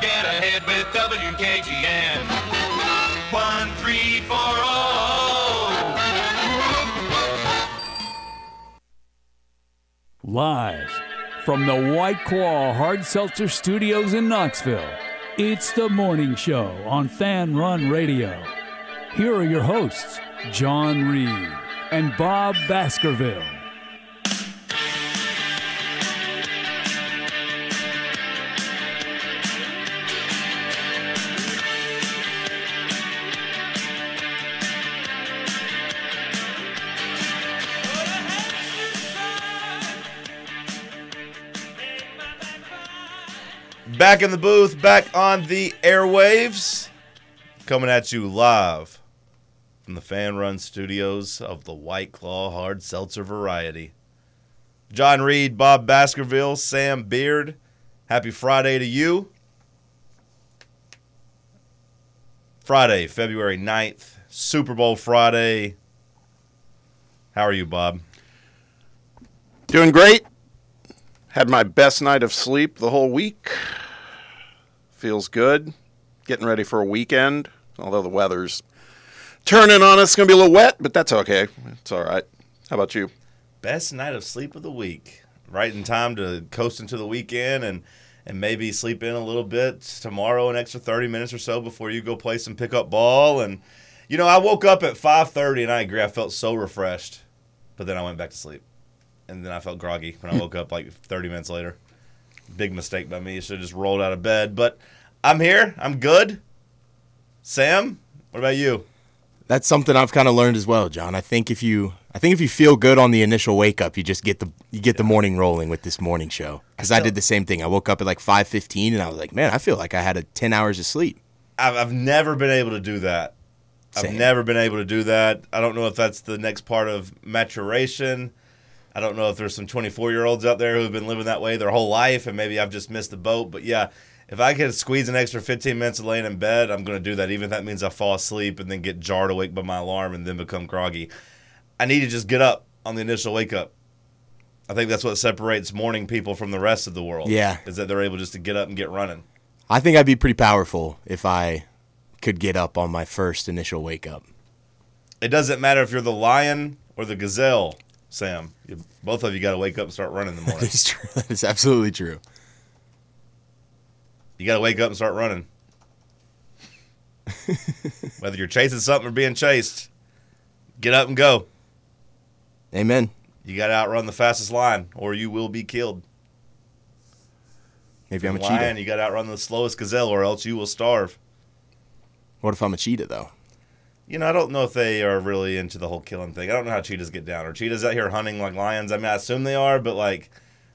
Get ahead with WKGN 1340. Live from the White Claw Hard Seltzer Studios in Knoxville, it's the morning show on Fan Run Radio. Here are your hosts, John Reed and Bob Baskerville. Back in the booth, back on the airwaves, coming at you live from the Fan Run Studios of the White Claw Hard Seltzer Variety. John Reed, Bob Baskerville, Sam Beard, happy Friday to you. Friday, February 9th, Super Bowl Friday. How are you, Bob? Doing great. Had my best night of sleep the whole week. Feels good. Getting ready for a weekend, although the weather's turning on us. It's going to be a little wet, but that's okay. It's all right. How about you? Best night of sleep of the week. Right in time to coast into the weekend and maybe sleep in a little bit tomorrow, an extra 30 minutes or so before you go play some pickup ball. And, you know, I woke up at 5:30, and I agree. I felt so refreshed, but then I went back to sleep. And then I felt groggy when I woke up like 30 minutes later. Big mistake by me. Should have just rolled out of bed. But I'm here. I'm good. Sam, what about you? That's something I've kind of learned as well, John. I think if you feel good on the initial wake up, you just get the morning rolling with this morning show. Because I did the same thing. I woke up at like 5:15, and I was like, man, I feel like I had 10 hours of sleep. I've never been able to do that. Same. I've never been able to do that. I don't know if that's the next part of maturation. I don't know if there's some 24-year-olds out there who've been living that way their whole life, and maybe I've just missed the boat. But, yeah, if I could squeeze an extra 15 minutes of laying in bed, I'm going to do that, even if that means I fall asleep and then get jarred awake by my alarm and then become groggy. I need to just get up on the initial wake-up. I think that's what separates morning people from the rest of the world. Yeah. Is that they're able just to get up and get running. I think I'd be pretty powerful if I could get up on my first initial wake-up. It doesn't matter if you're the lion or the gazelle. Sam, both of you got to wake up and start running in the morning. That is true. That is absolutely true. You got to wake up and start running. Whether you're chasing something or being chased, get up and go. Amen. You got to outrun the fastest lion, or you will be killed. Maybe I'm a cheetah. Lion, you got to outrun the slowest gazelle, or else you will starve. What if I'm a cheetah, though? You know, I don't know if they are really into the whole killing thing. I don't know how cheetahs get down. Are cheetahs out here hunting like lions? I mean, I assume they are, but, like,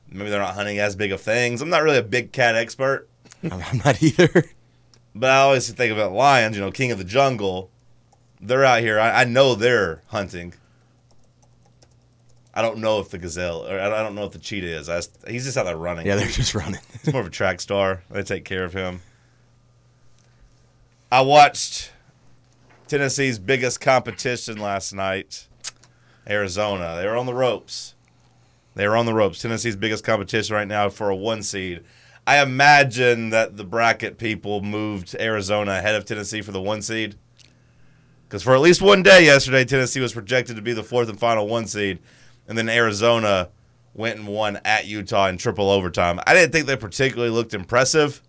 maybe they're not hunting as big of things. I'm not really a big cat expert. I'm not either. But I always think about lions, you know, king of the jungle. They're out here. I know they're hunting. I don't know if the gazelle, or I don't know if the cheetah is. He's just out there running. Yeah, they're just running. He's more of a track star. They take care of him. I watched Tennessee's biggest competition last night, Arizona. They were on the ropes. Tennessee's biggest competition right now for a 1 seed. I imagine that the bracket people moved Arizona ahead of Tennessee for the 1 seed. Because for at least one day yesterday, Tennessee was projected to be the fourth and final 1 seed. And then Arizona went and won at Utah in triple overtime. I didn't think they particularly looked impressive.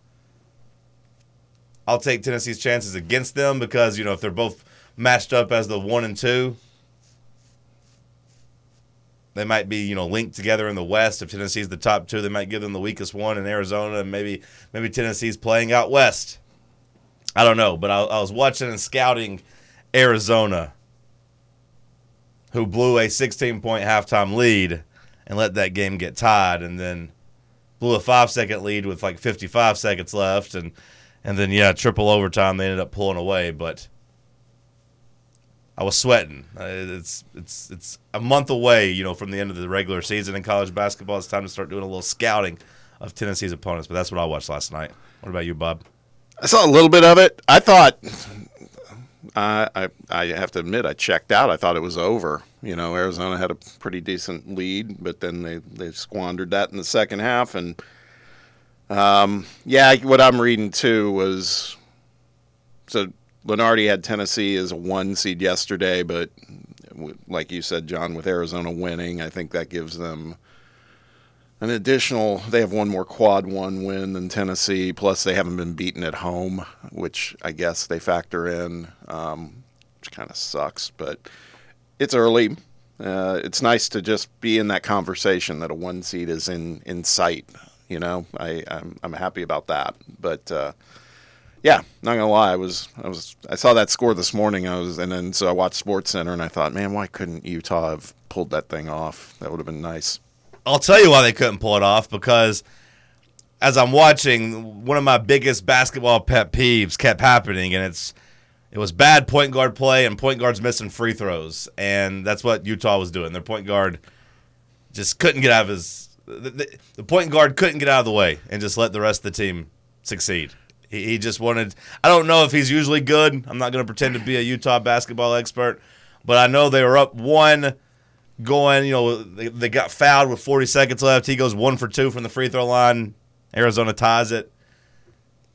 I'll take Tennessee's chances against them because, you know, if they're both matched up as the 1 and 2, they might be, you know, linked together in the West. If Tennessee's the top 2, they might give them the weakest one in Arizona, and maybe Tennessee's playing out West. I don't know, but I was watching and scouting Arizona, who blew a 16-point halftime lead and let that game get tied, and then blew a 5-second lead with like 55 seconds left, and then, yeah, triple overtime, they ended up pulling away, but I was sweating. It's a month away, you know, from the end of the regular season in college basketball. It's time to start doing a little scouting of Tennessee's opponents, but that's what I watched last night. What about you, Bob? I saw a little bit of it. I thought, I have to admit, I checked out. I thought it was over. You know, Arizona had a pretty decent lead, but then they squandered that in the second half, and Yeah, what I'm reading too was, so Lunardi had Tennessee as a 1 seed yesterday, but like you said, John, with Arizona winning, I think that gives them an additional, they have one more quad one win than Tennessee, plus they haven't been beaten at home, which I guess they factor in, which kind of sucks, but it's early. It's nice to just be in that conversation that a 1 seed is in sight. You know, I'm happy about that. But yeah, not gonna lie, I saw that score this morning. So I watched SportsCenter and I thought, man, why couldn't Utah have pulled that thing off? That would have been nice. I'll tell you why they couldn't pull it off, because as I'm watching, one of my biggest basketball pet peeves kept happening, and it was bad point guard play and point guards missing free throws, and that's what Utah was doing. Their point guard just couldn't get out of his. The point guard couldn't get out of the way and just let the rest of the team succeed. He just wanted – I don't know if he's usually good. I'm not going to pretend to be a Utah basketball expert. But I know they were up one going – you know, they got fouled with 40 seconds left. He goes 1 for 2 from the free throw line. Arizona ties it.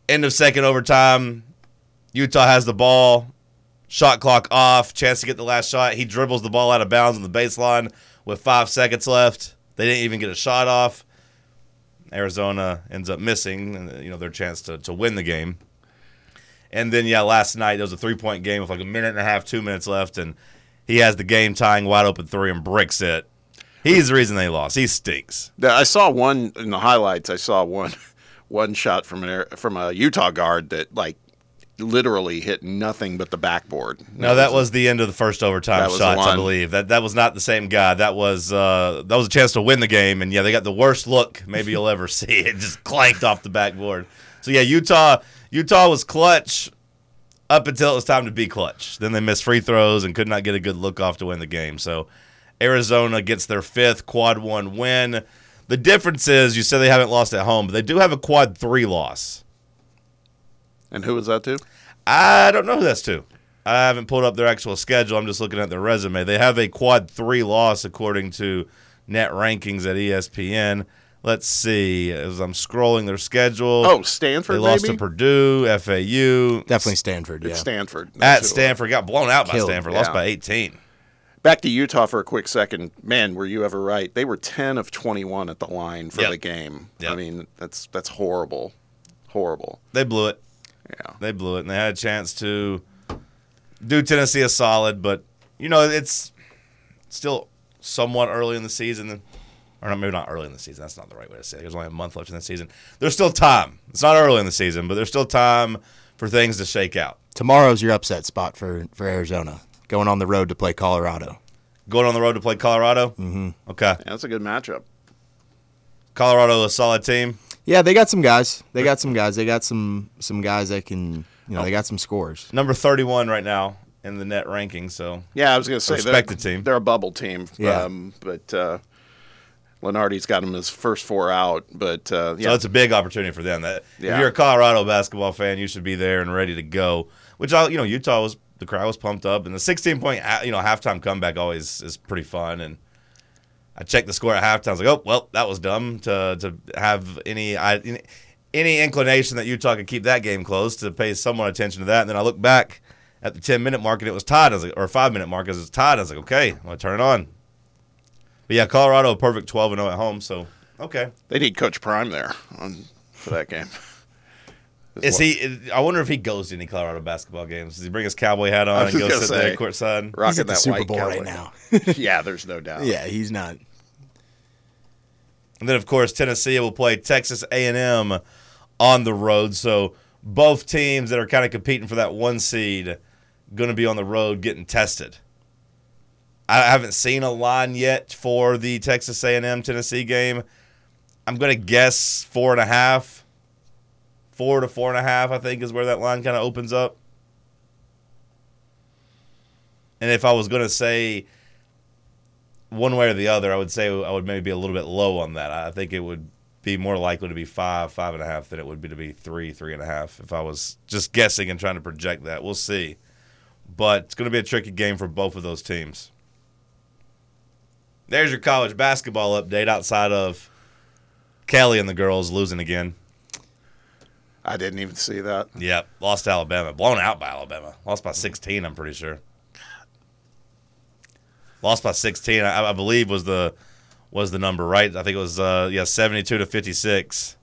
End of second overtime. Utah has the ball. Shot clock off. Chance to get the last shot. He dribbles the ball out of bounds on the baseline with 5 seconds left. They didn't even get a shot off. Arizona ends up missing, you know, their chance to win the game. And then, yeah, last night there was a three-point game with like a minute and a half, 2 minutes left, and he has the game-tying wide-open three and bricks it. He's the reason they lost. He stinks. I saw one in the highlights. I saw one shot from a Utah guard that, like, literally hit nothing but the backboard. No, that was the end of the first overtime shots, I believe. That was not the same guy. That was a chance to win the game, and yeah, they got the worst look maybe you'll ever see. It just clanked off the backboard. So yeah, Utah was clutch up until it was time to be clutch. Then they missed free throws and could not get a good look off to win the game. So Arizona gets their fifth quad one win. The difference is, you said they haven't lost at home, but they do have a quad three loss. And who was that to? I don't know who that's to. I haven't pulled up their actual schedule. I'm just looking at their resume. They have a quad three loss according to net rankings at ESPN. Let's see. As I'm scrolling their schedule. Oh, Stanford, maybe? They lost to Purdue, FAU. Definitely Stanford, yeah. It's Stanford. At Stanford. Got blown out by Stanford. Yeah. Lost by 18. Back to Utah for a quick second. Man, were you ever right. They were 10 of 21 at the line for the game. Yep. I mean, that's horrible. Horrible. They blew it. Yeah. They blew it, and they had a chance to do Tennessee a solid, but, you know, it's still somewhat early in the season. Or maybe not early in the season. That's not the right way to say it. There's only a month left in the season. There's still time. It's not early in the season, but there's still time for things to shake out. Tomorrow's your upset spot for Arizona, going on the road to play Colorado. Going on the road to play Colorado? Mm-hmm. Okay. Yeah, that's a good matchup. Colorado, a solid team. Yeah, they got some guys. They got some guys that can, you know, they got some scores. Number 31 right now in the net ranking, so. Yeah, I was going to say, they're a bubble team. Yeah. But Lenardi's got them his first four out. But, yeah. So it's a big opportunity for them. If you're a Colorado basketball fan, you should be there and ready to go. Which, Utah was, the crowd was pumped up. And the 16-point, halftime comeback always is pretty fun, and. I checked the score at halftime. I was like, oh, well, that was dumb to have any inclination that Utah could keep that game close, to pay somewhat attention to that. And then I looked back at the 10-minute mark, and it was tied. I was like, or 5-minute mark, it was tied. I was like, okay, I'm going to turn it on. But, yeah, Colorado, a perfect 12-0 at home, so okay. They need Coach Prime there for that game. I wonder if he goes to any Colorado basketball games. Does he bring his cowboy hat on and go sit there courtside? Rocking he's at the Super Bowl right now. Yeah, there's no doubt. Yeah, he's not. And then, of course, Tennessee will play Texas A&M on the road. So both teams that are kind of competing for that 1 seed going to be on the road getting tested. I haven't seen a line yet for the Texas A&M Tennessee game. I'm going to guess 4.5. 4 to 4.5, I think, is where that line kind of opens up. And if I was going to say one way or the other, I would say I would maybe be a little bit low on that. I think it would be more likely to be 5, 5.5 than it would be to be 3, 3.5 if I was just guessing and trying to project that. We'll see. But it's going to be a tricky game for both of those teams. There's your college basketball update outside of Kelly and the girls losing again. I didn't even see that. Yeah, lost to Alabama. Blown out by Alabama. Lost by 16, I'm pretty sure. Lost by 16, I believe was the number, right? I think it was 72-56.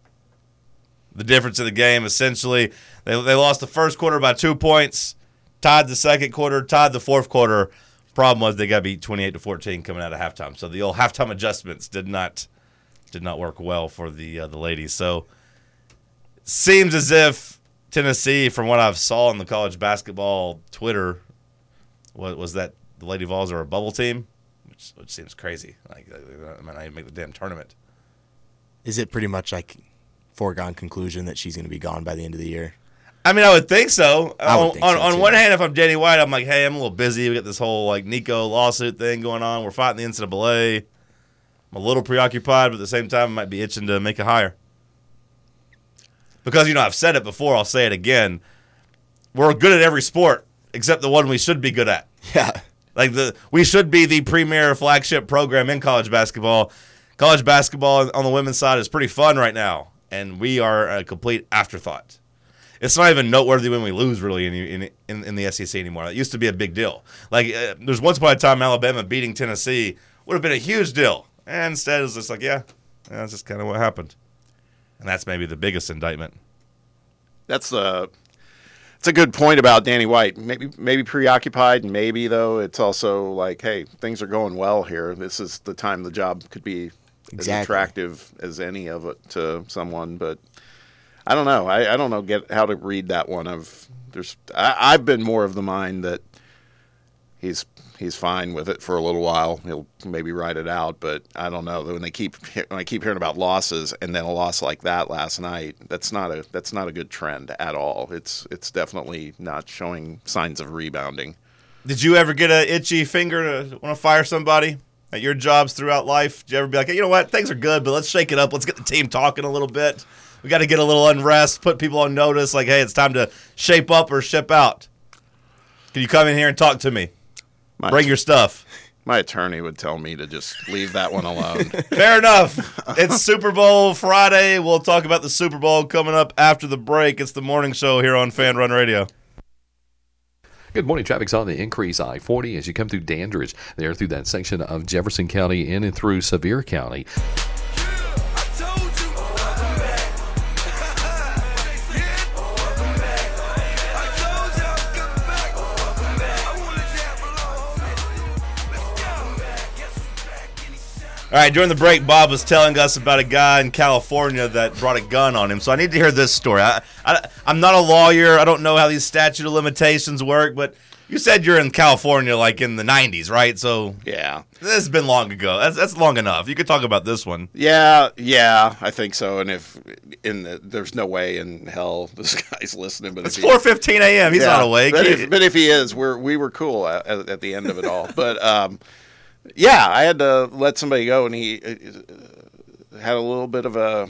The difference in the game, essentially, they lost the first quarter by 2 points, tied the second quarter, tied the fourth quarter. Problem was they got beat 28-14 coming out of halftime. So the old halftime adjustments did not work well for the ladies. So seems as if Tennessee, from what I've saw on the college basketball Twitter, was that the Lady Vols are a bubble team, which seems crazy. Like, I might not even make the damn tournament. Is it pretty much like foregone conclusion that she's going to be gone by the end of the year? I mean, I would think so. On one hand, if I'm Danny White, I'm like, hey, I'm a little busy. We got this whole like Nico lawsuit thing going on. We're fighting the NCAA. I'm a little preoccupied, but at the same time, I might be itching to make a hire. Because, you know, I've said it before. I'll say it again. We're good at every sport except the one we should be good at. Yeah. Like, we should be the premier flagship program in college basketball. College basketball on the women's side is pretty fun right now, and we are a complete afterthought. It's not even noteworthy when we lose, really, in the SEC anymore. That used to be a big deal. Like, there's once upon a time Alabama beating Tennessee would have been a huge deal. And instead, it's just like, yeah, that's just kind of what happened. And that's maybe the biggest indictment. It's a good point about Danny White. Maybe preoccupied, maybe, though, it's also like, hey, things are going well here. This is the time the job could be as attractive as any of it to someone. But I don't know. I don't know how to read that one. I've been more of the mind that he's fine with it for a little while. He'll maybe ride it out, but I don't know. When I keep hearing about losses and then a loss like that last night, that's not a good trend at all. It's definitely not showing signs of rebounding. Did you ever get an itchy finger to want to fire somebody at your jobs throughout life? Did you ever be like, hey, you know what, things are good, but let's shake it up. Let's get the team talking a little bit. We got to get a little unrest, put people on notice. Like, hey, it's time to shape up or ship out. Can you come in here and talk to me? Bring your stuff. My attorney would tell me to just leave that one alone. Fair enough. It's Super Bowl Friday. We'll talk about the Super Bowl coming up after the break. It's the morning show here on Fan Run Radio. Good morning. Traffic's on the increase, I-40, as you come through Dandridge, there through that section of Jefferson County in and through Sevier County. All right, during the break, Bob was telling us about a guy in California that brought a gun on him. So I need to hear this story. I'm not a lawyer. I don't know how these statute of limitations work, but you said you're in California like in the 90s, right? So yeah, this has been long ago. That's long enough. You could talk about this one. Yeah, I think so. And there's no way in hell this guy's listening. But it's 4:15 a.m. He's not awake. But if he is, we were cool at the end of it all. But yeah, I had to let somebody go, and he had a little bit of a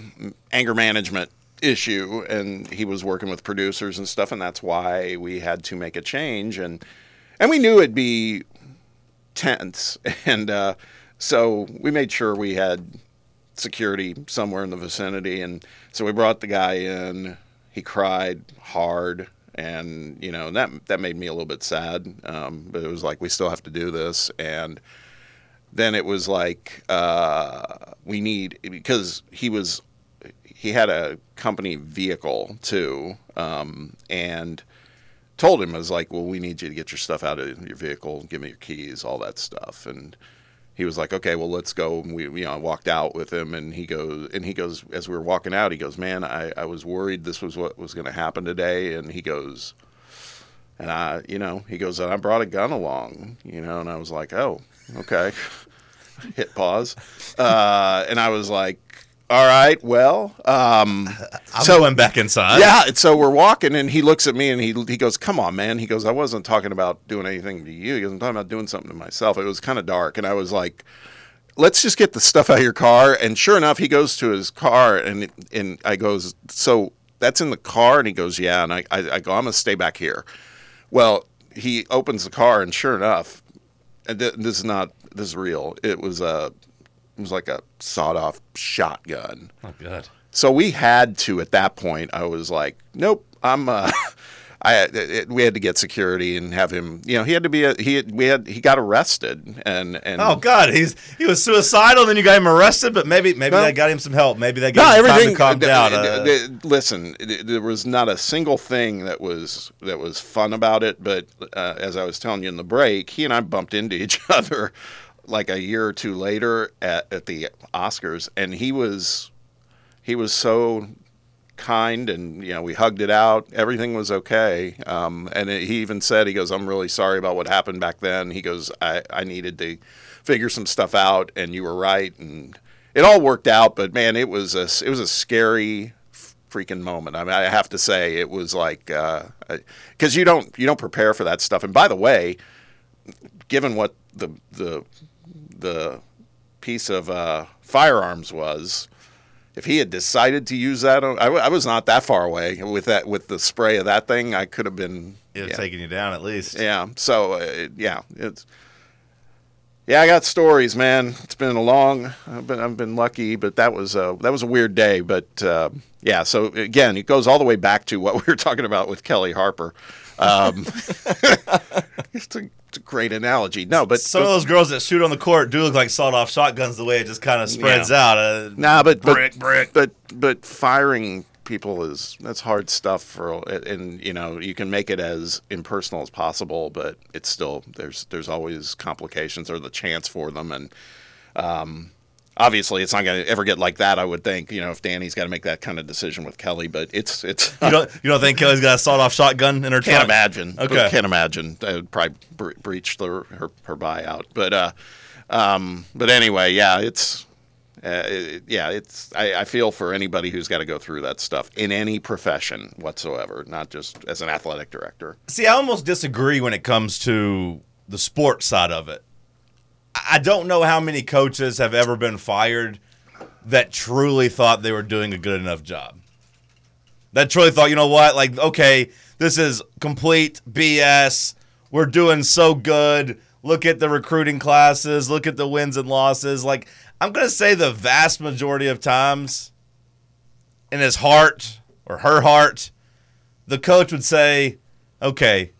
anger management issue, and he was working with producers and stuff, and that's why we had to make a change, and we knew it'd be tense, and so we made sure we had security somewhere in the vicinity, and so we brought the guy in. He cried hard, and you know that made me a little bit sad, but it was like we still have to do this, and then it was like we need, because he had a company vehicle too, and told him, I was like, well, we need you to get your stuff out of your vehicle, give me your keys, all that stuff. And he was like, okay, well, let's go. And I walked out with him, and he goes, as we were walking out, he goes, man, I was worried this was what was going to happen today. And he goes, and I, you know, he goes, and I brought a gun along, you know, and I was like, oh, okay. Hit pause. And I was like, all right, well. I'm going back inside. Yeah, and so we're walking, and he looks at me, and he goes, come on, man. He goes, I wasn't talking about doing anything to you. He goes, I'm talking about doing something to myself. It was kind of dark, and I was like, let's just get the stuff out of your car. And sure enough, he goes to his car, and I goes, so that's in the car? And he goes, yeah. And I go, I'm going to stay back here. Well, he opens the car, and sure enough, and this is real. It was like a sawed-off shotgun. Oh, God. So we had to, at that point, I was like, nope, we had to get security and have him. You know, he had to be. He got arrested and. Oh God, he was suicidal. Then you got him arrested, but maybe that got him some help. Maybe that got him time to calm down. Listen, there was not a single thing that was fun about it. But as I was telling you in the break, he and I bumped into each other like a year or two later at the Oscars, and he was so kind, and you know, we hugged it out, everything was okay, and he even said, he goes, I'm really sorry about what happened back then. He goes, I needed to figure some stuff out, and you were right, and it all worked out. But man, it was a scary freaking moment. I mean, I have to say, it was like, because you don't prepare for that stuff. And by the way, given what the piece of firearms was, if he had decided to use that, I was not that far away with the spray of that thing. I could have been. It'd have taken you down at least. Yeah. So I got stories, man. It's been a long. I've been lucky, but that was a weird day. But So again, it goes all the way back to what we were talking about with Kelly Harper. It's a great analogy. No, but some of those girls that shoot on the court do look like sawed-off shotguns. The way it just kind of spreads out. But firing people that's hard stuff and you know, you can make it as impersonal as possible, but it's still there's always complications or the chance for them, and obviously, it's not going to ever get like that, I would think, you know, if Danny's got to make that kind of decision with Kelly. But it's you don't think Kelly's got a sawed-off shotgun in her trunk? Can't imagine. Okay. Can't imagine. It would probably breach her buyout. But anyway, it's I feel for anybody who's got to go through that stuff in any profession whatsoever, not just as an athletic director. See, I almost disagree when it comes to the sports side of it. I don't know how many coaches have ever been fired that truly thought they were doing a good enough job. That truly thought, you know what, like, okay, this is complete BS. We're doing so good. Look at the recruiting classes. Look at the wins and losses. Like, I'm going to say the vast majority of times in his heart or her heart, the coach would say, okay,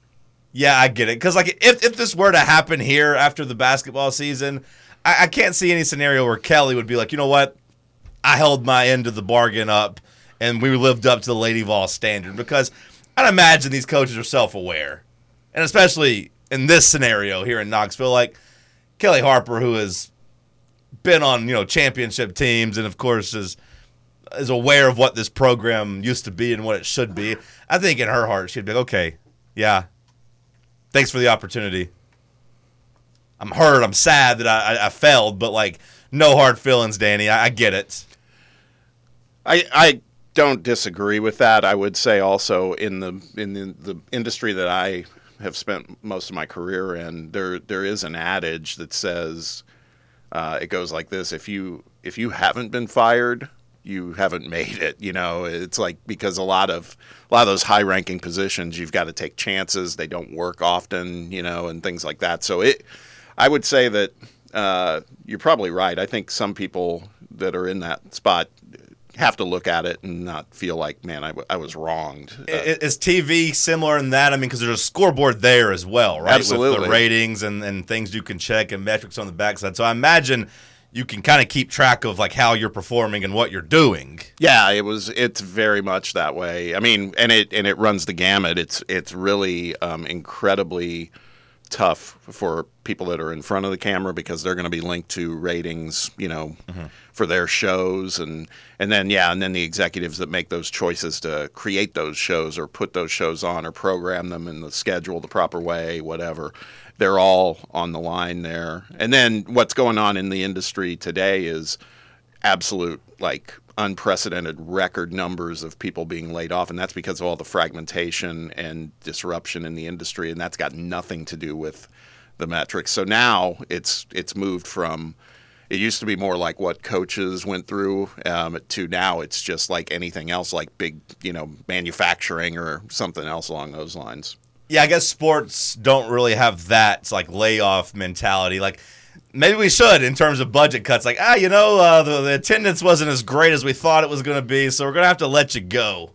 yeah, I get it. Because, like, if this were to happen here after the basketball season, I can't see any scenario where Kelly would be like, you know what, I held my end of the bargain up and we lived up to the Lady Vols standard. Because I'd imagine these coaches are self-aware. And especially in this scenario here in Knoxville, like Kelly Harper, who has been on, you know, championship teams and, of course, is aware of what this program used to be and what it should be. I think in her heart she'd be like, okay, yeah, thanks for the opportunity. I'm hurt. I'm sad that I failed, but, like, no hard feelings, Danny. I get it. I don't disagree with that. I would say also in the industry that I have spent most of my career in, there is an adage that says, it goes like this: if you haven't been fired, you haven't made it. You know, it's like, because a lot of those high ranking positions, you've got to take chances. They don't work often, you know, and things like that. So I would say that you're probably right. I think some people that are in that spot have to look at it and not feel like, man, I was wronged. Is TV similar in that? I mean, because there's a scoreboard there as well, right? Absolutely. With the ratings and things you can check and metrics on the backside. So I imagine you can kind of keep track of, like, how you're performing and what you're doing. Yeah, it's very much that way. I mean, and it runs the gamut. It's really incredibly tough for people that are in front of the camera, because they're going to be linked to ratings, you know, for their shows, and then the executives that make those choices to create those shows or put those shows on or program them in the schedule the proper way, whatever. They're all on the line there. And then what's going on in the industry today is absolute, like, unprecedented record numbers of people being laid off, and that's because of all the fragmentation and disruption in the industry, and that's got nothing to do with the metrics. So now it's moved from, it used to be more like what coaches went through, to now it's just like anything else, like big, you know, manufacturing or something else along those lines. Yeah, I guess sports don't really have that, like, layoff mentality. Like, Maybe we should in terms of budget cuts. Like, the attendance wasn't as great as we thought it was going to be, so we're going to have to let you go.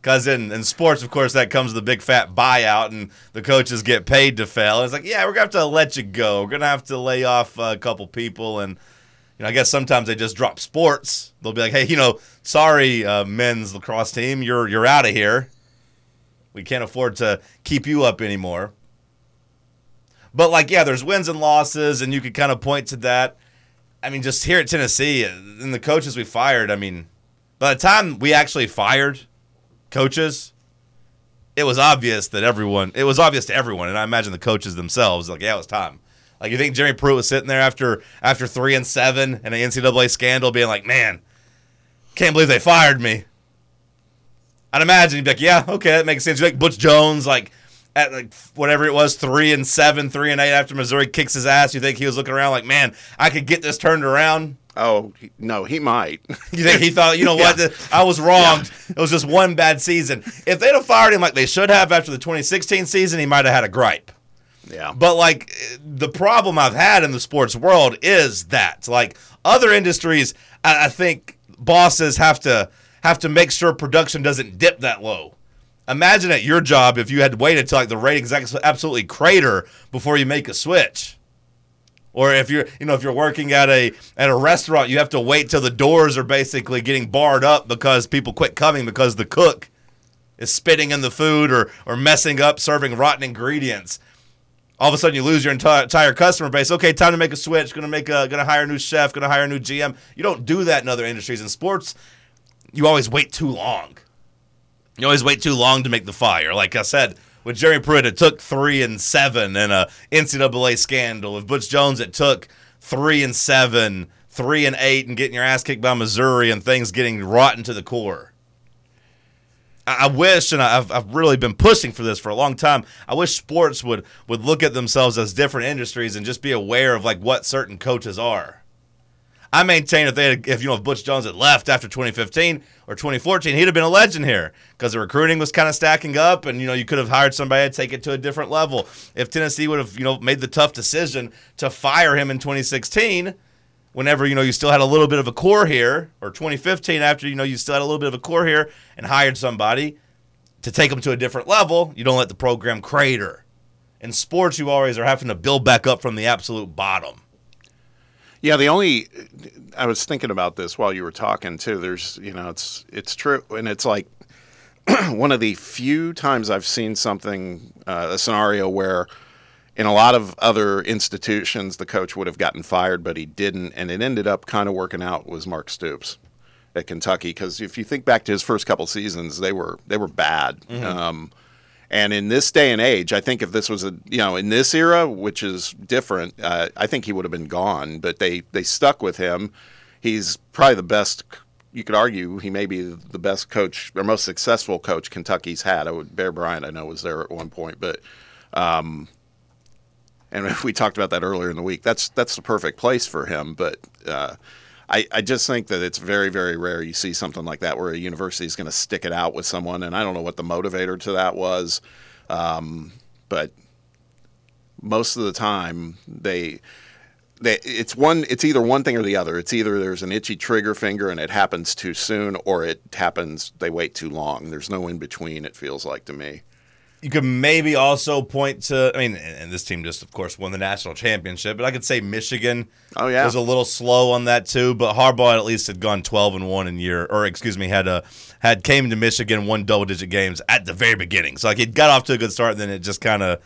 Because in sports, of course, that comes with a big fat buyout, and the coaches get paid to fail. It's like, yeah, we're going to have to let you go. We're going to have to lay off a couple people. And, I guess sometimes they just drop sports. They'll be like, hey, sorry, men's lacrosse team, you're out of here. We can't afford to keep you up anymore. But, there's wins and losses, and you could kind of point to that. Just here at Tennessee, and the coaches we fired, by the time we actually fired coaches, it was obvious to everyone, and I imagine the coaches themselves, it was time. You think Jerry Pruitt was sitting there after 3-7 and an NCAA scandal being like, man, can't believe they fired me. I'd imagine he'd be like, yeah, okay, that makes sense. You're like Butch Jones, at whatever it was, 3-7, 3-8 after Missouri kicks his ass. You think he was looking around like, man, I could get this turned around? Oh, no, he might. You think he thought, I was wronged. Yeah. It was just one bad season. If they'd have fired him like they should have after the 2016 season, he might have had a gripe. Yeah. But, the problem I've had in the sports world is that, other industries, I think bosses have to make sure production doesn't dip that low. Imagine at your job if you had waited until the ratings absolutely crater before you make a switch, or if you're if you're working at a restaurant, you have to wait till the doors are basically getting barred up because people quit coming because the cook is spitting in the food or messing up, serving rotten ingredients. All of a sudden, you lose your entire customer base. Okay, time to make a switch. Gonna hire a new chef. Gonna hire a new GM. You don't do that in other industries. In sports, you always wait too long. You always wait too long to make the fire. Like I said, with Jerry Pruitt, it took 3-7 and a NCAA scandal. With Butch Jones, it took 3-7, 3-8, and getting your ass kicked by Missouri and things getting rotten to the core. I wish, and I've really been pushing for this for a long time, I wish sports would look at themselves as different industries and just be aware of what certain coaches are. I maintain if Butch Jones had left after 2015 or 2014, he'd have been a legend here because the recruiting was kind of stacking up, and you could have hired somebody to take it to a different level. If Tennessee would have made the tough decision to fire him in 2016, whenever you still had a little bit of a core here, or 2015 after you still had a little bit of a core here, and hired somebody to take them to a different level, you don't let the program crater. In sports, you always are having to build back up from the absolute bottom. Yeah, I was thinking about this while you were talking too. There's, it's true, and it's one of the few times I've seen something, a scenario where, in a lot of other institutions, the coach would have gotten fired, but he didn't, and it ended up kind of working out. Was Mark Stoops at Kentucky? Because if you think back to his first couple seasons, they were bad. Mm-hmm. And in this day and age, I think if this was in this era, which is different, I think he would have been gone. But they stuck with him. He's probably the best. You could argue he may be the best coach or most successful coach Kentucky's had. Bear Bryant, I know, was there at one point, but and we talked about that earlier in the week. That's the perfect place for him. But I just think that it's very, very rare you see something like that where a university is going to stick it out with someone, and I don't know what the motivator to that was, but most of the time it's either one thing or the other. It's either there's an itchy trigger finger and it happens too soon, or it happens they wait too long. There's no in between, it feels like to me. You could maybe also point to, and this team just, of course, won the national championship, but I could say Michigan was a little slow on that too. But Harbaugh at least had gone 12-1 in year, or excuse me, had came to Michigan, won double-digit games at the very beginning. So it got off to a good start, and then it just kind of,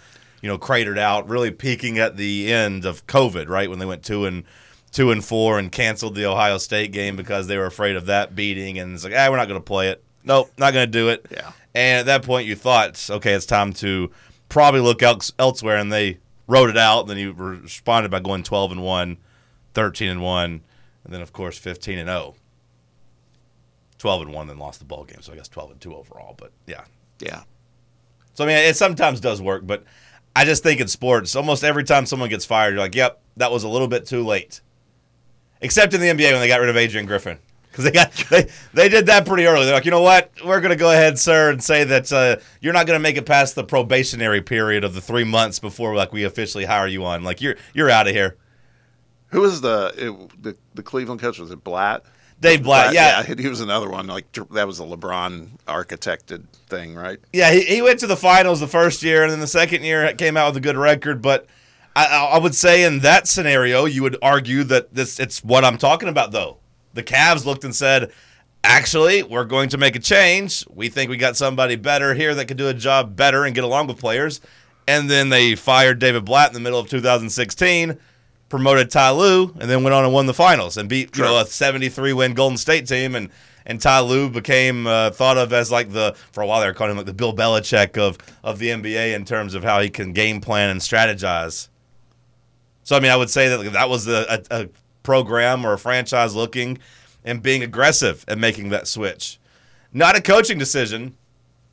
cratered out, really peaking at the end of COVID, right when they went 2-4 and canceled the Ohio State game because they were afraid of that beating, and it's like, we're not going to play it. Nope, not going to do it. Yeah. And at that point, you thought, okay, it's time to probably look elsewhere, and they wrote it out. And then you responded by going 12-1, 13-1, and then, of course, 15-0. 12-1, then lost the ball game, so I guess 12-2 overall. But yeah. So it sometimes does work, but I just think in sports, almost every time someone gets fired, you're like, yep, that was a little bit too late. Except in the NBA when they got rid of Adrian Griffin. Because they did that pretty early. They're like, you know what? We're going to go ahead, sir, and say that you're not going to make it past the probationary period of the 3 months before we officially hire you on. You're out of here. Who was the Cleveland coach? Was it Blatt? Dave Blatt, yeah. He was another one. Like, that was a LeBron-architected thing, right? Yeah, he went to the finals the first year, and then the second year it came out with a good record. But I would say in that scenario, you would argue that it's what I'm talking about, though. The Cavs looked and said, actually, we're going to make a change. We think we got somebody better here that could do a job better and get along with players. And then they fired David Blatt in the middle of 2016, promoted Ty Lue, and then went on and won the finals and beat a 73-win Golden State team. And Ty Lue became thought of as like for a while they were calling him like the Bill Belichick of the NBA in terms of how he can game plan and strategize. So, I mean, I would say that was a program or a franchise looking and being aggressive and making that switch. Not a coaching decision,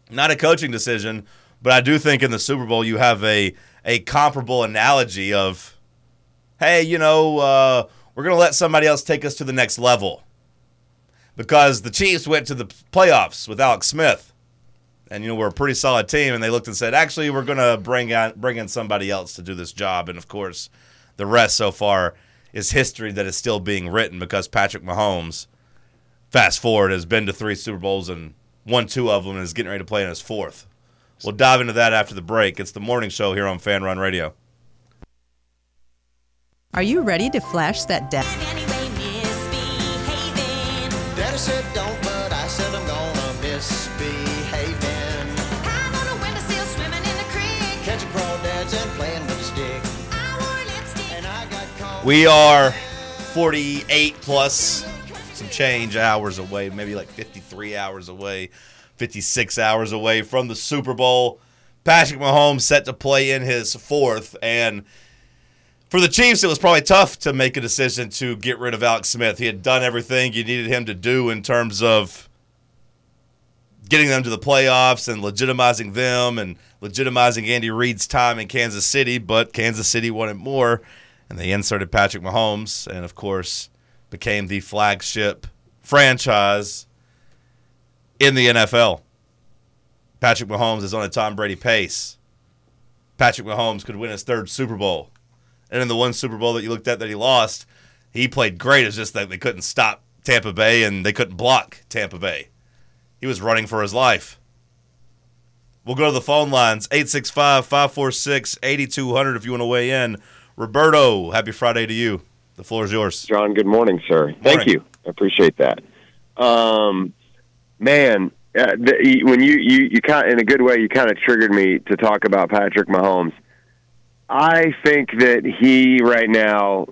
but I do think in the Super Bowl you have a comparable analogy of, hey, we're going to let somebody else take us to the next level, because the Chiefs went to the playoffs with Alex Smith, and we're a pretty solid team, and they looked and said, actually, we're going to bring in somebody else to do this job. And, of course, the rest so far is history that is still being written, because Patrick Mahomes, fast forward, has been to 3 Super Bowls and won 2 of them and is getting ready to play in his 4th. We'll dive into that after the break. It's the morning show here on Fan Run Radio. Are you ready to flash that debt? Daddy said don't, but I said I'm gonna misbehaving. Eyes on a windowsill, swimming in the creek. Catching crawdads and playing with a stick. I wore lipstick and I got caught. We are 48 plus some change hours away, maybe like 53 hours away, 56 hours away from the Super Bowl. Patrick Mahomes set to play in his 4th, and for the Chiefs, it was probably tough to make a decision to get rid of Alex Smith. He had done everything you needed him to do in terms of getting them to the playoffs and legitimizing them and legitimizing Andy Reid's time in Kansas City, but Kansas City wanted more, and they inserted Patrick Mahomes and, of course, became the flagship franchise in the NFL. Patrick Mahomes is on a Tom Brady pace. Patrick Mahomes could win his 3rd Super Bowl. And in the one Super Bowl that you looked at that he lost, he played great. It's just that they couldn't stop Tampa Bay and they couldn't block Tampa Bay. He was running for his life. We'll go to the phone lines, 865-546-8200 if you want to weigh in. Roberto, happy Friday to you. The floor is yours. John, good morning, sir. Morning. Thank you. I appreciate that. When you kind of, in a good way, you kind of triggered me to talk about Patrick Mahomes. I think that he right now,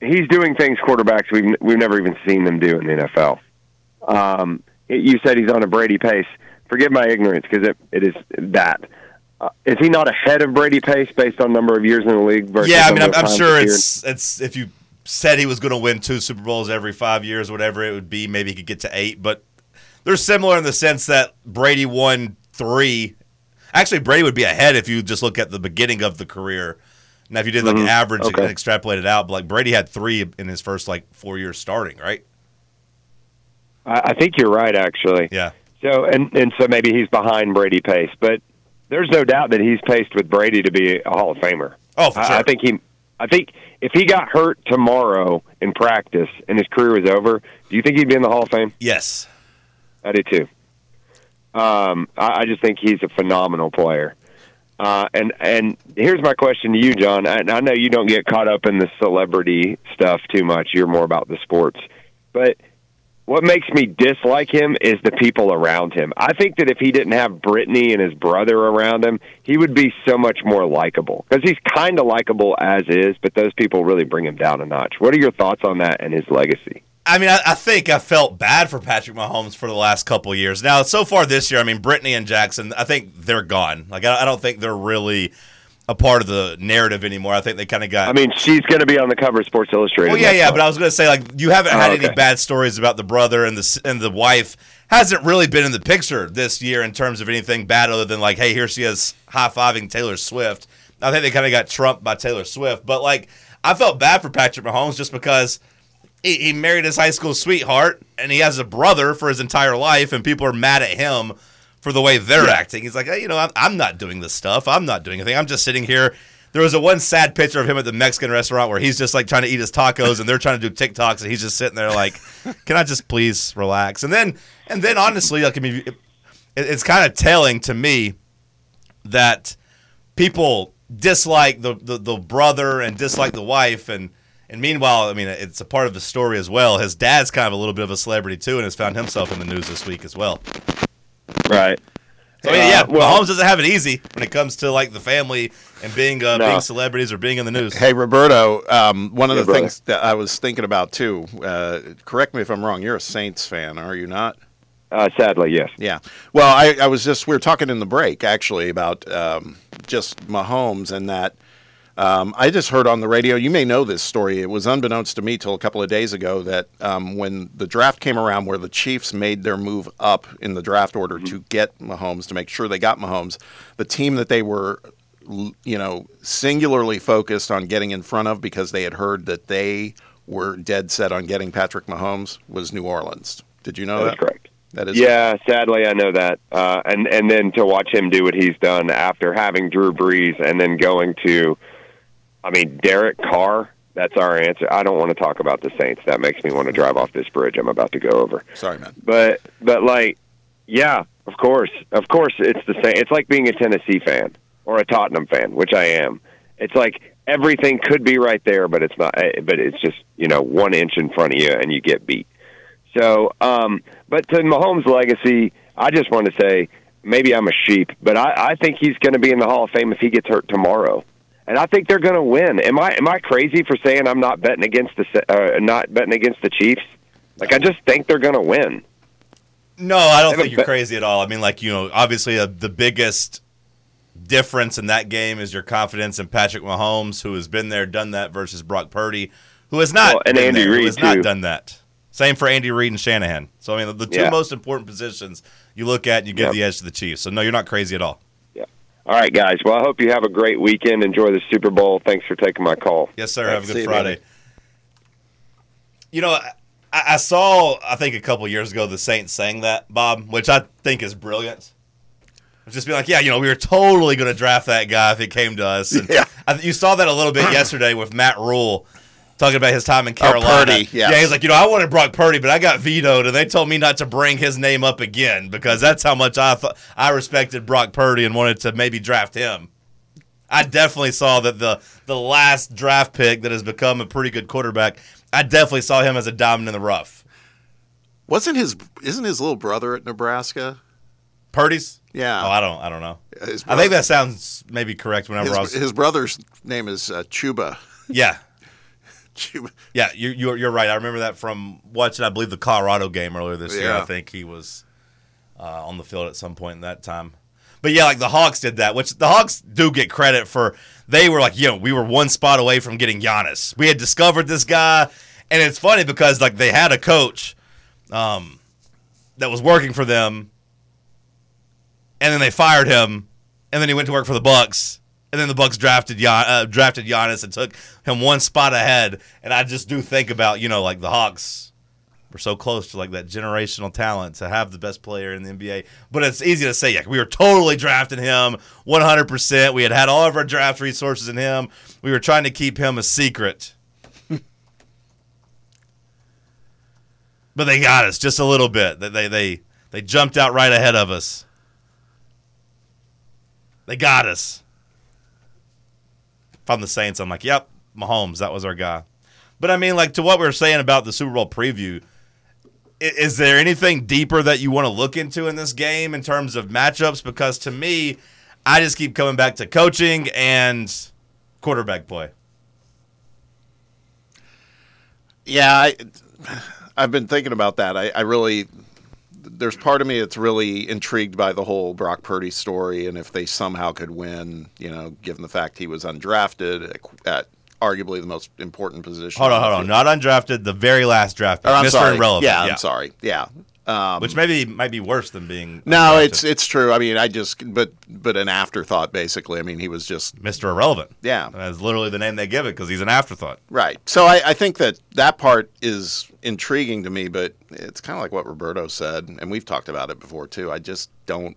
he's doing things quarterbacks we've never even seen them do in the NFL. You said he's on a Brady pace. Forgive my ignorance, because it is that. Is he not ahead of Brady pace based on number of years in the league? Versus I'm sure it's if you said he was going to win 2 Super Bowls every 5 years, whatever it would be, maybe he could get to 8. But they're similar in the sense that Brady won 3. Actually, Brady would be ahead if you just look at the beginning of the career. Now, if you did like an average and extrapolate it out, but like Brady had 3 in his first 4 years starting, right? I think you're right, actually. Yeah. So and so maybe he's behind Brady pace, but there's no doubt that he's paced with Brady to be a Hall of Famer. Oh, for sure. I think if he got hurt tomorrow in practice and his career was over, do you think he'd be in the Hall of Fame? Yes, I do too. I just think he's a phenomenal player. And here's my question to you, John. I know you don't get caught up in the celebrity stuff too much. You're more about the sports. But what makes me dislike him is the people around him. I think that if he didn't have Brittany and his brother around him, he would be so much more likable. Because he's kind of likable as is, but those people really bring him down a notch. What are your thoughts on that and his legacy? I mean, I think I felt bad for Patrick Mahomes for the last couple of years. Now, so far this year, I mean, Brittany and Jackson, I think they're gone. I don't think they're really a part of the narrative anymore. I think they kind of got... I mean, she's going to be on the cover of Sports Illustrated. Well, yeah, but I was going to say, you haven't had any bad stories about the brother and the wife. Hasn't really been in the picture this year in terms of anything bad other than, hey, here she is high-fiving Taylor Swift. I think they kind of got trumped by Taylor Swift. But, I felt bad for Patrick Mahomes just because... He married his high school sweetheart, and he has a brother for his entire life, and people are mad at him for the way they're acting. He's like, hey, I'm not doing this stuff. I'm not doing anything. I'm just sitting here There was a one sad picture of him at the Mexican restaurant where he's just like trying to eat his tacos and they're trying to do TikToks and he's just sitting there like, can I just please relax? And then honestly, like, I mean, it's kind of telling to me that people dislike the brother and dislike the wife, and meanwhile, I mean, it's a part of the story as well. His dad's kind of a little bit of a celebrity too, and has found himself in the news this week as well. Right. So yeah, Mahomes doesn't have it easy when it comes to like the family and being celebrities or being in the news. Hey, Roberto, one of the things that I was thinking about too. Correct me if I'm wrong. You're a Saints fan, are you not? Sadly, yes. Yeah. Well, I was just we were talking in the break actually about just Mahomes and that. I just heard on the radio, you may know this story, it was unbeknownst to me till a couple of days ago, that when the draft came around where the Chiefs made their move up in the draft order to get Mahomes, to make sure they got Mahomes, the team that they were, you know, singularly focused on getting in front of because they had heard that they were dead set on getting Patrick Mahomes was New Orleans. Did you know that? That's correct. That is sadly, I know that. And then to watch him do what he's done after having Drew Brees and then going to... I mean, Derek Carr, that's our answer. I don't want to talk about the Saints. That makes me want to drive off this bridge I'm about to go over. Sorry, man. But like, yeah, of course. Of course it's the same. It's like being a Tennessee fan or a Tottenham fan, which I am. It's like everything could be right there, but it's not. But it's just, you know, 1 inch in front of you and you get beat. So, but to Mahomes' legacy, I just want to say, maybe I'm a sheep, but I think he's going to be in the Hall of Fame if he gets hurt tomorrow. And I think they're going to win. Am I crazy for saying I'm not betting against the Chiefs? Like, I just think they're going to win. No, I don't think you're crazy at all. I mean, like, you know, obviously the biggest difference in that game is your confidence in Patrick Mahomes, who has been there, done that, versus Brock Purdy, who has not and Andy Reid, who has not done that. Same for Andy Reid and Shanahan. So, I mean, the two most important positions you look at and you give the edge to the Chiefs. So, no, you're not crazy at all. All right, guys. Well, I hope you have a great weekend. Enjoy the Super Bowl. Thanks for taking my call. Yes, sir. Have a good Friday. You know, I saw, I think a couple years ago, the Saints saying that, Bob, which I think is brilliant. Just be like, yeah, you know, we were totally going to draft that guy if it came to us. And yeah. You saw that a little bit yesterday with Matt Rule talking about his time in Carolina. Purdy, yeah. He's like, you know, I wanted Brock Purdy, but I got vetoed, and they told me not to bring his name up again because that's how much I respected Brock Purdy and wanted to maybe draft him. I definitely saw that the last draft pick that has become a pretty good quarterback, I definitely saw him as a diamond in the rough. Isn't his little brother at Nebraska? Purdy's? Yeah. Oh, I don't know. I think that sounds maybe correct. Whenever his brother's name is Chuba. Yeah. Yeah, you're right. I remember that from watching, I believe, the Colorado game earlier this year. I think he was on the field at some point in that time. But, yeah, like the Hawks did that, which the Hawks do get credit for. They were like, you know, we were one spot away from getting Giannis. We had discovered this guy. And it's funny because, like, they had a coach that was working for them, and then they fired him, and then he went to work for the Bucks. And then the Bucks drafted Giannis and took him one spot ahead. And I just do think about, you know, like the Hawks were so close to like that generational talent to have the best player in the NBA. But it's easy to say, like, we were totally drafting him 100%. We had all of our draft resources in him. We were trying to keep him a secret. But they got us just a little bit. They jumped out right ahead of us. They got us. On the Saints, I'm like, yep, Mahomes, that was our guy. But I mean, like, to what we were saying about the Super Bowl preview, is there anything deeper that you want to look into in this game in terms of matchups? Because to me, I just keep coming back to coaching and quarterback play. Yeah, I've been thinking about that. I really, there's part of me that's really intrigued by the whole Brock Purdy story, and if they somehow could win, you know, given the fact he was undrafted at arguably the most important position. Hold on. Not undrafted, the very last draft pick. Mr. Irrelevant. Yeah, I'm sorry. Yeah. Which maybe might be worse than being undrafted. No, it's true. I mean, but an afterthought, basically. I mean, he was just... Mr. Irrelevant. Yeah. That's literally the name they give it because he's an afterthought. Right. So I think that part is intriguing to me, but it's kind of like what Roberto said, and we've talked about it before, too. I just don't...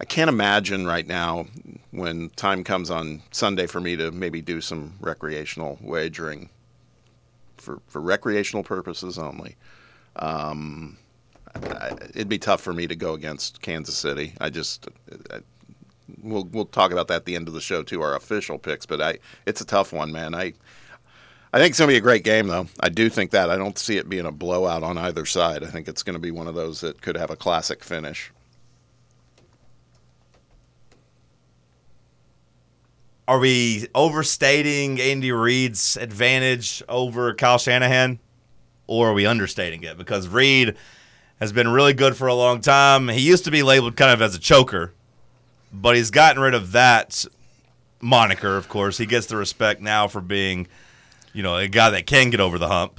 I can't imagine right now when time comes on Sunday for me to maybe do some recreational wagering for recreational purposes only. It'd be tough for me to go against Kansas City. We'll talk about that at the end of the show too, our official picks. But it's a tough one, man. I think it's going to be a great game, though. I do think that. I don't see it being a blowout on either side. I think it's going to be one of those that could have a classic finish. Are we overstating Andy Reid's advantage over Kyle Shanahan, or are we understating it? Because Reid has been really good for a long time. He used to be labeled kind of as a choker, but he's gotten rid of that moniker, of course. He gets the respect now for being – a guy that can get over the hump.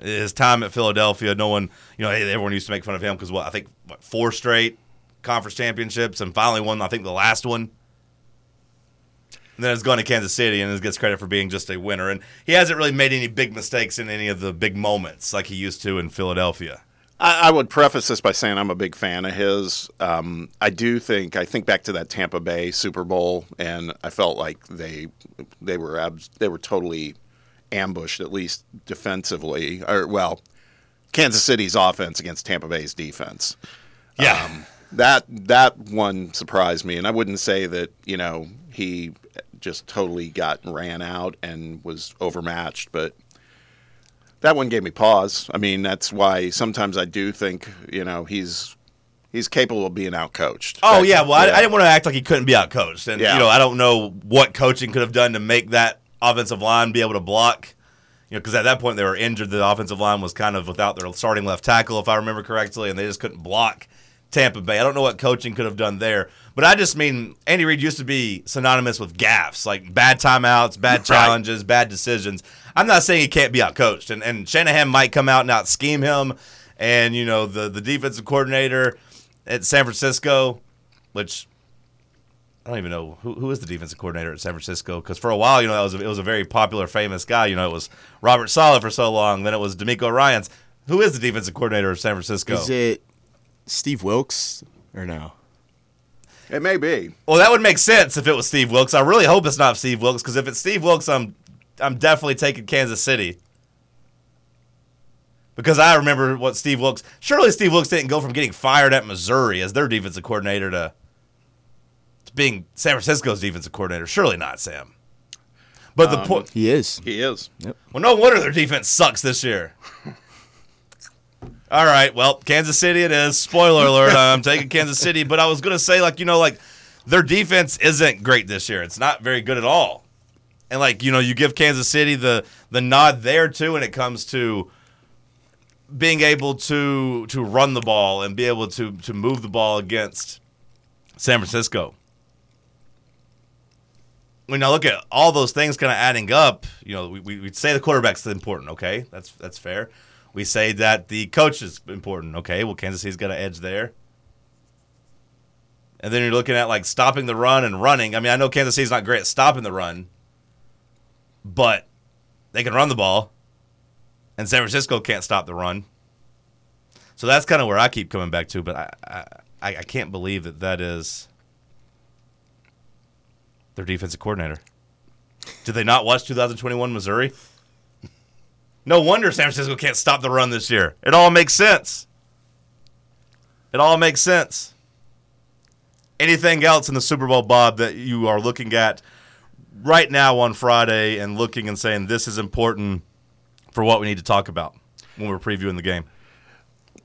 His time at Philadelphia, no one, everyone used to make fun of him because, four straight conference championships and finally won, I think, the last one. And then it's gone to Kansas City and gets credit for being just a winner. And he hasn't really made any big mistakes in any of the big moments like he used to in Philadelphia. I would preface this by saying I'm a big fan of his. I think back to that Tampa Bay Super Bowl, and I felt like they were totally ambushed, at least defensively, or Kansas City's offense against Tampa Bay's defense. Yeah, that one surprised me, and I wouldn't say that he just totally got ran out and was overmatched, but that one gave me pause. I mean, that's why sometimes I do think he's capable of being outcoached. Oh yeah, I didn't want to act like he couldn't be outcoached, and I don't know what coaching could have done to make that offensive line be able to block, because at that point they were injured. The offensive line was kind of without their starting left tackle, if I remember correctly, and they just couldn't block Tampa Bay. I don't know what coaching could have done there, but I just mean Andy Reid used to be synonymous with gaffes, like bad timeouts, bad challenges, bad decisions. I'm not saying he can't be outcoached, and Shanahan might come out and out scheme him, and the defensive coordinator at San Francisco, which I don't even know who is the defensive coordinator at San Francisco, because for a while, it was a very popular, famous guy. It was Robert Saleh for so long. Then it was D'Amico Ryans. Who is the defensive coordinator of San Francisco? Is it Steve Wilks or no? It may be. Well, that would make sense if it was Steve Wilks. I really hope it's not Steve Wilks, because if it's Steve Wilks, I'm definitely taking Kansas City. Because I remember what Steve Wilks. Surely Steve Wilks didn't go from getting fired at Missouri as their defensive coordinator to being San Francisco's defensive coordinator. Surely not, Sam. But the point... He is. Yep. Well, no wonder their defense sucks this year. All right, well, Kansas City it is. Spoiler alert, I'm taking Kansas City. But I was going to say, their defense isn't great this year. It's not very good at all. And, you give Kansas City the nod there, too, when it comes to being able to run the ball and be able to move the ball against San Francisco. When I look at all those things kind of adding up, we say the quarterback's important, okay? That's fair. We say that the coach is important, okay? Well, Kansas City's got an edge there. And then you're looking at, stopping the run and running. I mean, I know Kansas City's not great at stopping the run, but they can run the ball, and San Francisco can't stop the run. So that's kind of where I keep coming back to, but I can't believe that is their defensive coordinator. Did they not watch 2021 Missouri? No wonder San Francisco can't stop the run this year. It all makes sense. Anything else in the Super Bowl, Bob, that you are looking at right now on Friday and looking and saying this is important for what we need to talk about when we're previewing the game?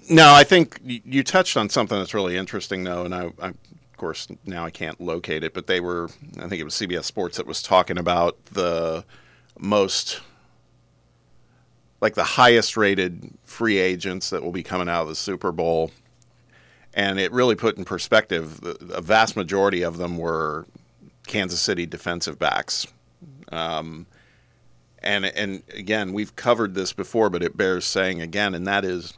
No, I think you touched on something that's really interesting, though, and I of course, now I can't locate it, but they were, I think it was CBS Sports that was talking about the most, the highest-rated free agents that will be coming out of the Super Bowl, and it really put in perspective, a vast majority of them were Kansas City defensive backs. And again, we've covered this before, but it bears saying again, and that is,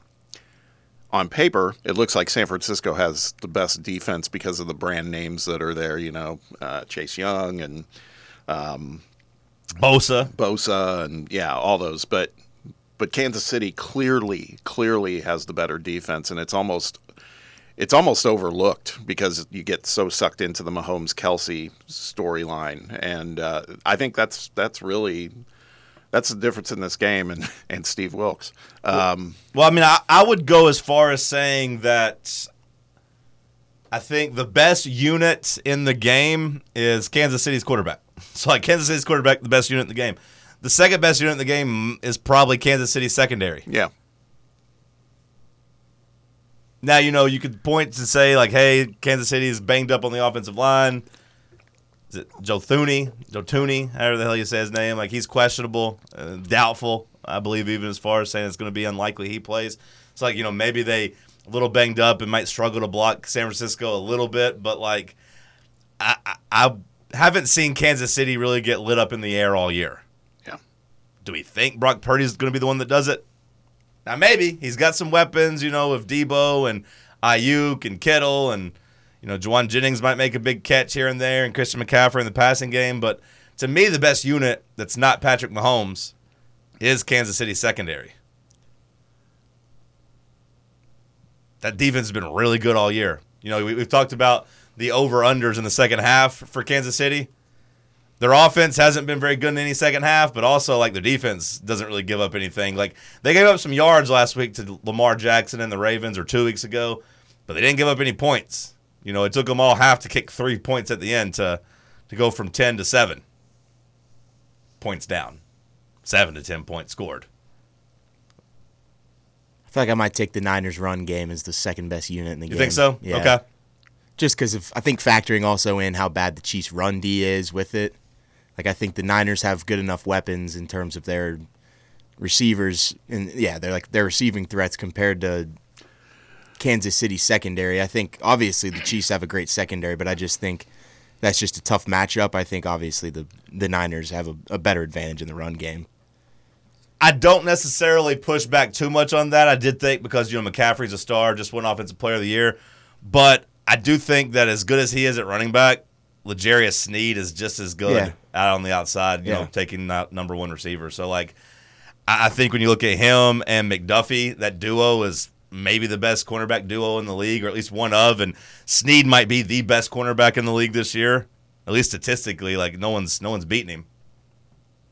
on paper, it looks like San Francisco has the best defense because of the brand names that are there, Chase Young and Bosa and, all those. But Kansas City clearly has the better defense, and it's almost – it's almost overlooked because you get so sucked into the Mahomes-Kelsey storyline. And I think that's really – that's the difference in this game and Steve Wilks. Well, I mean, I would go as far as saying that I think the best unit in the game is Kansas City's quarterback. So, like, Kansas City's quarterback, the best unit in the game. The second best unit in the game is probably Kansas City's secondary. Yeah. Now, you know, you could point to say, like, hey, Kansas City is banged up on the offensive line. Is it Joe Thuney? Joe Tooney, however the hell you say his name. Like, he's questionable, doubtful, I believe, even as far as saying it's going to be unlikely he plays. It's like, you know, maybe they a little banged up and might struggle to block San Francisco a little bit. But, like, I haven't seen Kansas City really get lit up in the air all year. Yeah. Do we think Brock Purdy is going to be the one that does it? Now, maybe. He's got some weapons, you know, with Debo and Ayuk and Kittle and, you know, Juwan Jennings might make a big catch here and there and Christian McCaffrey in the passing game. But to me, the best unit that's not Patrick Mahomes is Kansas City secondary. That defense has been really good all year. You know, we've talked about the over-unders in the second half for Kansas City. Their offense hasn't been very good in any second half, but also, like, their defense doesn't really give up anything. Like, they gave up some yards last week to Lamar Jackson and the Ravens, or 2 weeks ago, but they didn't give up any points. You know, it took them all half to kick 3 points at the end to go from 10 to 7 points down, 7 to 10 points scored. I feel like I might take the Niners' run game as the second best unit in the game. You think so? Yeah. Okay. Just because of, I think, factoring also in how bad the Chiefs' run D is with it. Like, I think the Niners have good enough weapons in terms of their receivers, and yeah, they're like their receiving threats compared to Kansas City secondary. I think obviously the Chiefs have a great secondary, but I just think that's just a tough matchup. I think obviously the Niners have a better advantage in the run game. I don't necessarily push back too much on that. I did think because, you know, McCaffrey's a star, just won Offensive Player of the Year, but I do think that as good as he is at running back, L'Jarius Sneed is just as good out on the outside, you know, taking that number one receiver. So, like, I think when you look at him and McDuffie, that duo is maybe the best cornerback duo in the league, or at least one of, and Sneed might be the best cornerback in the league this year, at least statistically. Like, no one's beating him.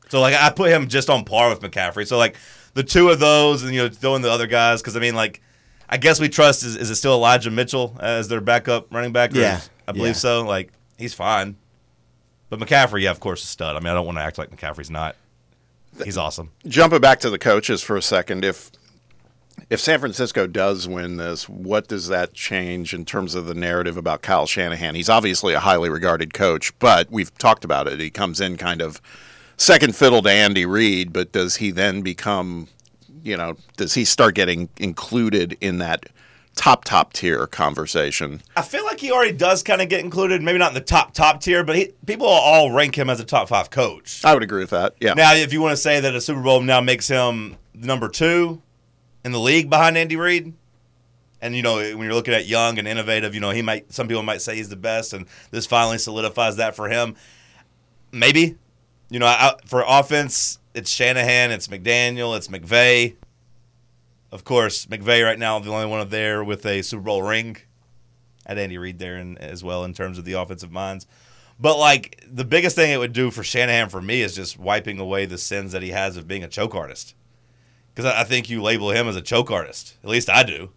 So, like, I put him just on par with McCaffrey. So, like, the two of those and, you know, throwing the other guys, because, I mean, like, I guess we trust, is it still Elijah Mitchell as their backup running back? Yeah. I believe so. Like, he's fine. But McCaffrey, yeah, of course, is stud. I mean, I don't want to act like McCaffrey's not. He's awesome. Jumping back to the coaches for a second, if San Francisco does win this, what does that change in terms of the narrative about Kyle Shanahan? He's obviously a highly regarded coach, but we've talked about it. He comes in kind of second fiddle to Andy Reid, but does he then become, you know, does he start getting included in that top tier conversation? I feel like he already does kind of get included, maybe not in the top tier, but people all rank him as a top 5 coach. I would agree with that, yeah. Now, if you want to say that a Super Bowl now makes him number 2 in the league behind Andy Reid, and, you know, when you're looking at young and innovative, you know, he might, some people might say he's the best, and this finally solidifies that for him. Maybe. You know, for offense, it's Shanahan, it's McDaniel, it's McVay. Of course, McVay right now the only one there with a Super Bowl ring, at Andy Reid there as well in terms of the offensive minds. But, like, the biggest thing it would do for Shanahan for me is just wiping away the sins that he has of being a choke artist. Because I think you label him as a choke artist. At least I do.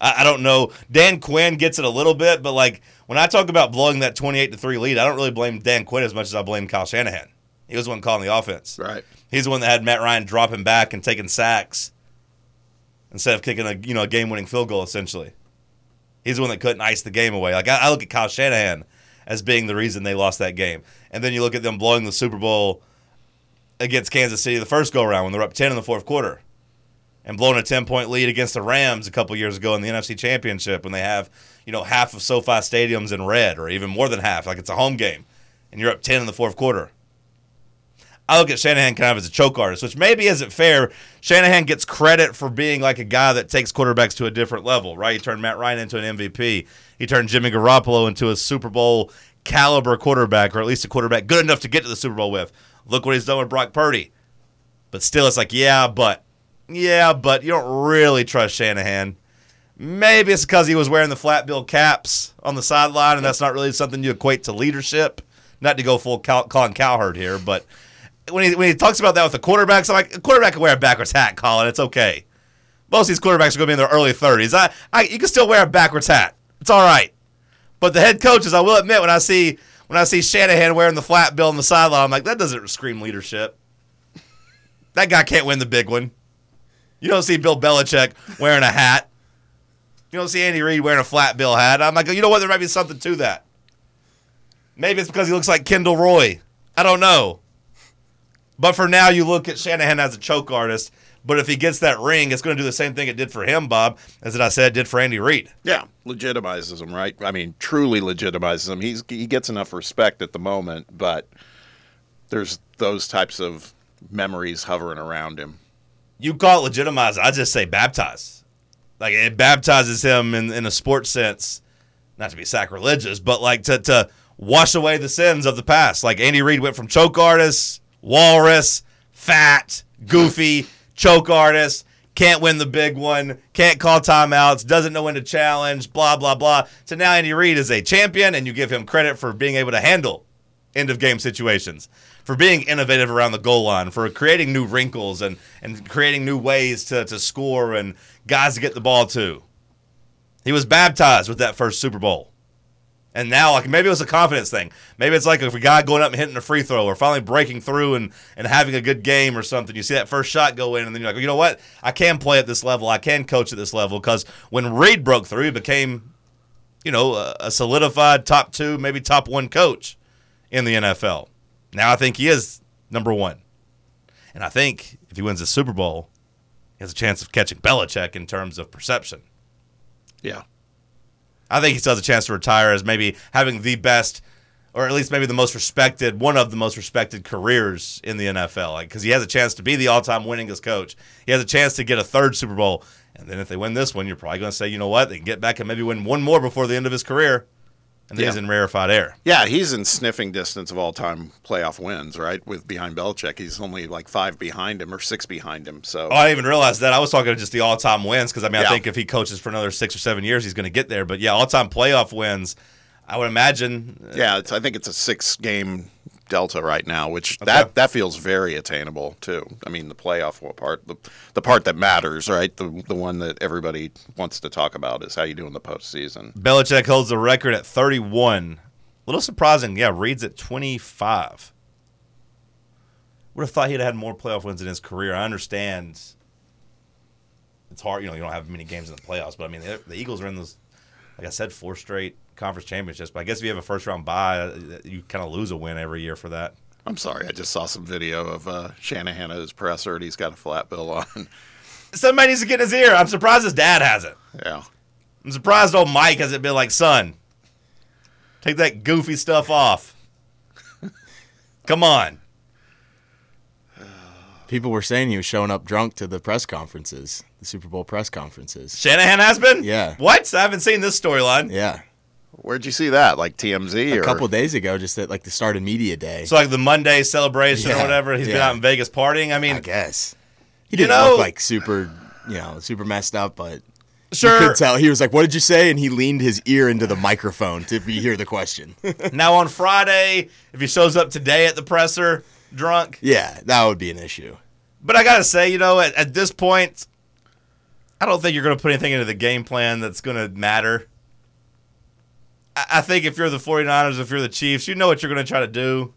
I don't know. Dan Quinn gets it a little bit, but, like, when I talk about blowing that 28-3 lead, I don't really blame Dan Quinn as much as I blame Kyle Shanahan. He was the one calling the offense. Right. He's the one that had Matt Ryan dropping back and taking sacks instead of kicking a game-winning field goal, essentially. He's the one that couldn't ice the game away. Like, I look at Kyle Shanahan as being the reason they lost that game. And then you look at them blowing the Super Bowl against Kansas City the first go-around when they're up 10 in the fourth quarter and blowing a 10-point lead against the Rams a couple years ago in the NFC Championship when they have, you know, half of SoFi Stadium's in red or even more than half, like it's a home game, and you're up 10 in the fourth quarter. I look at Shanahan kind of as a choke artist, which maybe isn't fair. Shanahan gets credit for being like a guy that takes quarterbacks to a different level, right? He turned Matt Ryan into an MVP. He turned Jimmy Garoppolo into a Super Bowl caliber quarterback, or at least a quarterback good enough to get to the Super Bowl with. Look what he's done with Brock Purdy. But still, it's like, yeah, but you don't really trust Shanahan. Maybe it's because he was wearing the flat-bill caps on the sideline, and that's not really something you equate to leadership. Not to go full Colin Cowherd here, but when he talks about that with the quarterbacks, I'm like, a quarterback can wear a backwards hat, Colin. It's okay. Most of these quarterbacks are going to be in their early 30s. You can still wear a backwards hat. It's all right. But the head coaches, I will admit, when I see Shanahan wearing the flat bill on the sideline, I'm like, that doesn't scream leadership. That guy can't win the big one. You don't see Bill Belichick wearing a hat. You don't see Andy Reid wearing a flat bill hat. I'm like, you know what? There might be something to that. Maybe it's because he looks like Kendall Roy. I don't know. But for now, you look at Shanahan as a choke artist. But if he gets that ring, it's going to do the same thing it did for him, Bob, as I said, it did for Andy Reid. Yeah, legitimizes him, right? I mean, truly legitimizes him. He gets enough respect at the moment, but there's those types of memories hovering around him. You call it legitimize. I just say baptize. Like, it baptizes him in a sports sense, not to be sacrilegious, but like to wash away the sins of the past. Like, Andy Reid went from choke artist, walrus, fat, goofy, choke artist, can't win the big one, can't call timeouts, doesn't know when to challenge, blah, blah, blah. So now Andy Reid is a champion, and you give him credit for being able to handle end-of-game situations, for being innovative around the goal line, for creating new wrinkles and creating new ways to score and guys to get the ball to. He was baptized with that first Super Bowl. And now, like, maybe it was a confidence thing. Maybe it's like if a guy going up and hitting a free throw or finally breaking through and having a good game or something. You see that first shot go in, and then you're like, you know what? I can play at this level. I can coach at this level. Because when Reid broke through, he became, a solidified top two, maybe top one coach in the NFL. Now I think he is number one. And I think if he wins the Super Bowl, he has a chance of catching Belichick in terms of perception. Yeah. I think he still has a chance to retire as maybe having the best, or at least maybe the most respected, one of the most respected careers in the NFL. Because he has a chance to be the all-time winningest coach. He has a chance to get a third Super Bowl. And then if they win this one, you're probably going to say, you know what, they can get back and maybe win one more before the end of his career. And then he's in rarefied air. Yeah, he's in sniffing distance of all-time playoff wins, right, with behind Belichick. He's only like 5 behind him or 6 behind him. So I didn't even realize that. I was talking about just the all-time wins because, I think if he coaches for another 6 or 7 years, he's going to get there. But, yeah, all-time playoff wins, I would imagine. Yeah, I think it's a 6-game delta right now, which that feels very attainable too. I mean, the playoff part, the part that matters, right? The one that everybody wants to talk about is how you do in the postseason. Belichick holds the record at 31. A little surprising. Yeah, Reid's at 25. Would have thought he'd had more playoff wins in his career. I understand it's hard. You don't have many games in the playoffs, but, I mean, the Eagles are in those, like I said, 4 straight conference championships, but I guess if you have a first-round bye, you kind of lose a win every year for that. I'm sorry, I just saw some video of Shanahan at his presser, and he's got a flat bill on. Somebody needs to get in his ear. I'm surprised his dad hasn't. Yeah. I'm surprised old Mike hasn't been like, son, take that goofy stuff off. Come on. People were saying he was showing up drunk to the press conferences, the Super Bowl press conferences. Shanahan has been? Yeah. What? I haven't seen this storyline. Yeah. Where'd you see that? Like TMZ? A couple days ago, just at like the start of media day. So like the Monday celebration or whatever. He's been out in Vegas partying. I mean, I guess he didn't look like super messed up, but sure, you could tell he was like, "What did you say?" And he leaned his ear into the microphone to hear the question. Now on Friday, if he shows up today at the presser drunk, yeah, that would be an issue. But I gotta say, at this point, I don't think you're gonna put anything into the game plan that's gonna matter. I think if you're the 49ers, if you're the Chiefs, you know what you're going to try to do.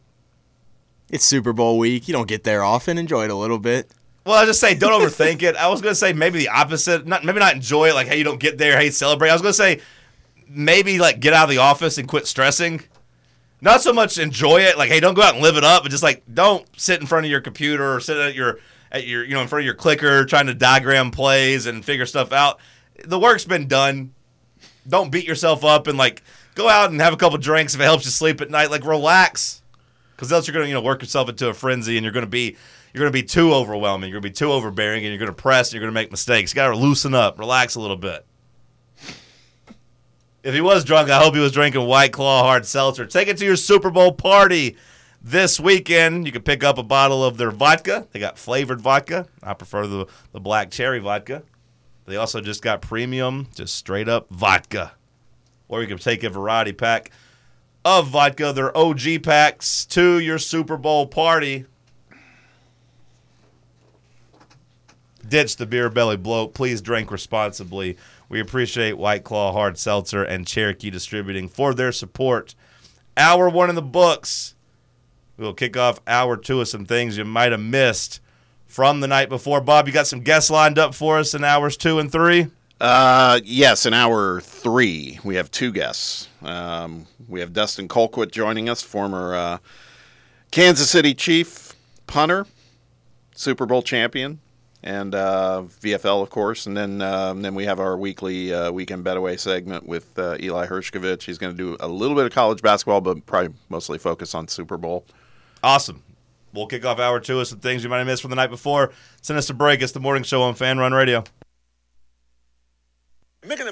It's Super Bowl week. You don't get there often. Enjoy it a little bit. Well, I just say don't overthink it. I was going to say maybe the opposite. Maybe not enjoy it, like, hey, you don't get there, hey, celebrate. I was going to say maybe, like, get out of the office and quit stressing. Not so much enjoy it, like, hey, don't go out and live it up, but just, like, don't sit in front of your computer or sit at your in front of your clicker trying to diagram plays and figure stuff out. The work's been done. Don't beat yourself up and, like, go out and have a couple drinks if it helps you sleep at night. Like, relax, because else you're gonna work yourself into a frenzy, and you're gonna be too overwhelming, you're gonna be too overbearing, and you're gonna press, and you're gonna make mistakes. You gotta loosen up, relax a little bit. If he was drunk, I hope he was drinking White Claw hard seltzer. Take it to your Super Bowl party this weekend. You can pick up a bottle of their vodka. They got flavored vodka. I prefer the black cherry vodka. They also just got premium, just straight up vodka. Or you can take a variety pack of vodka, their OG packs, to your Super Bowl party. Ditch the beer belly bloat. Please drink responsibly. We appreciate White Claw, Hard Seltzer, and Cherokee Distributing for their support. Hour one in the books. We'll kick off hour two of some things you might have missed from the night before. Bob, you got some guests lined up for us in hours two and three? Yes, in hour three, we have two guests. We have Dustin Colquitt joining us, former Kansas City Chief, punter, Super Bowl champion, and VFL, of course. And then we have our weekly Weekend Betaway segment with Eli Hershkovich. He's going to do a little bit of college basketball, but probably mostly focus on Super Bowl. Awesome. We'll kick off hour two of some things you might have missed from the night before. Send us a break. It's the morning show on Fan Run Radio. Making a better.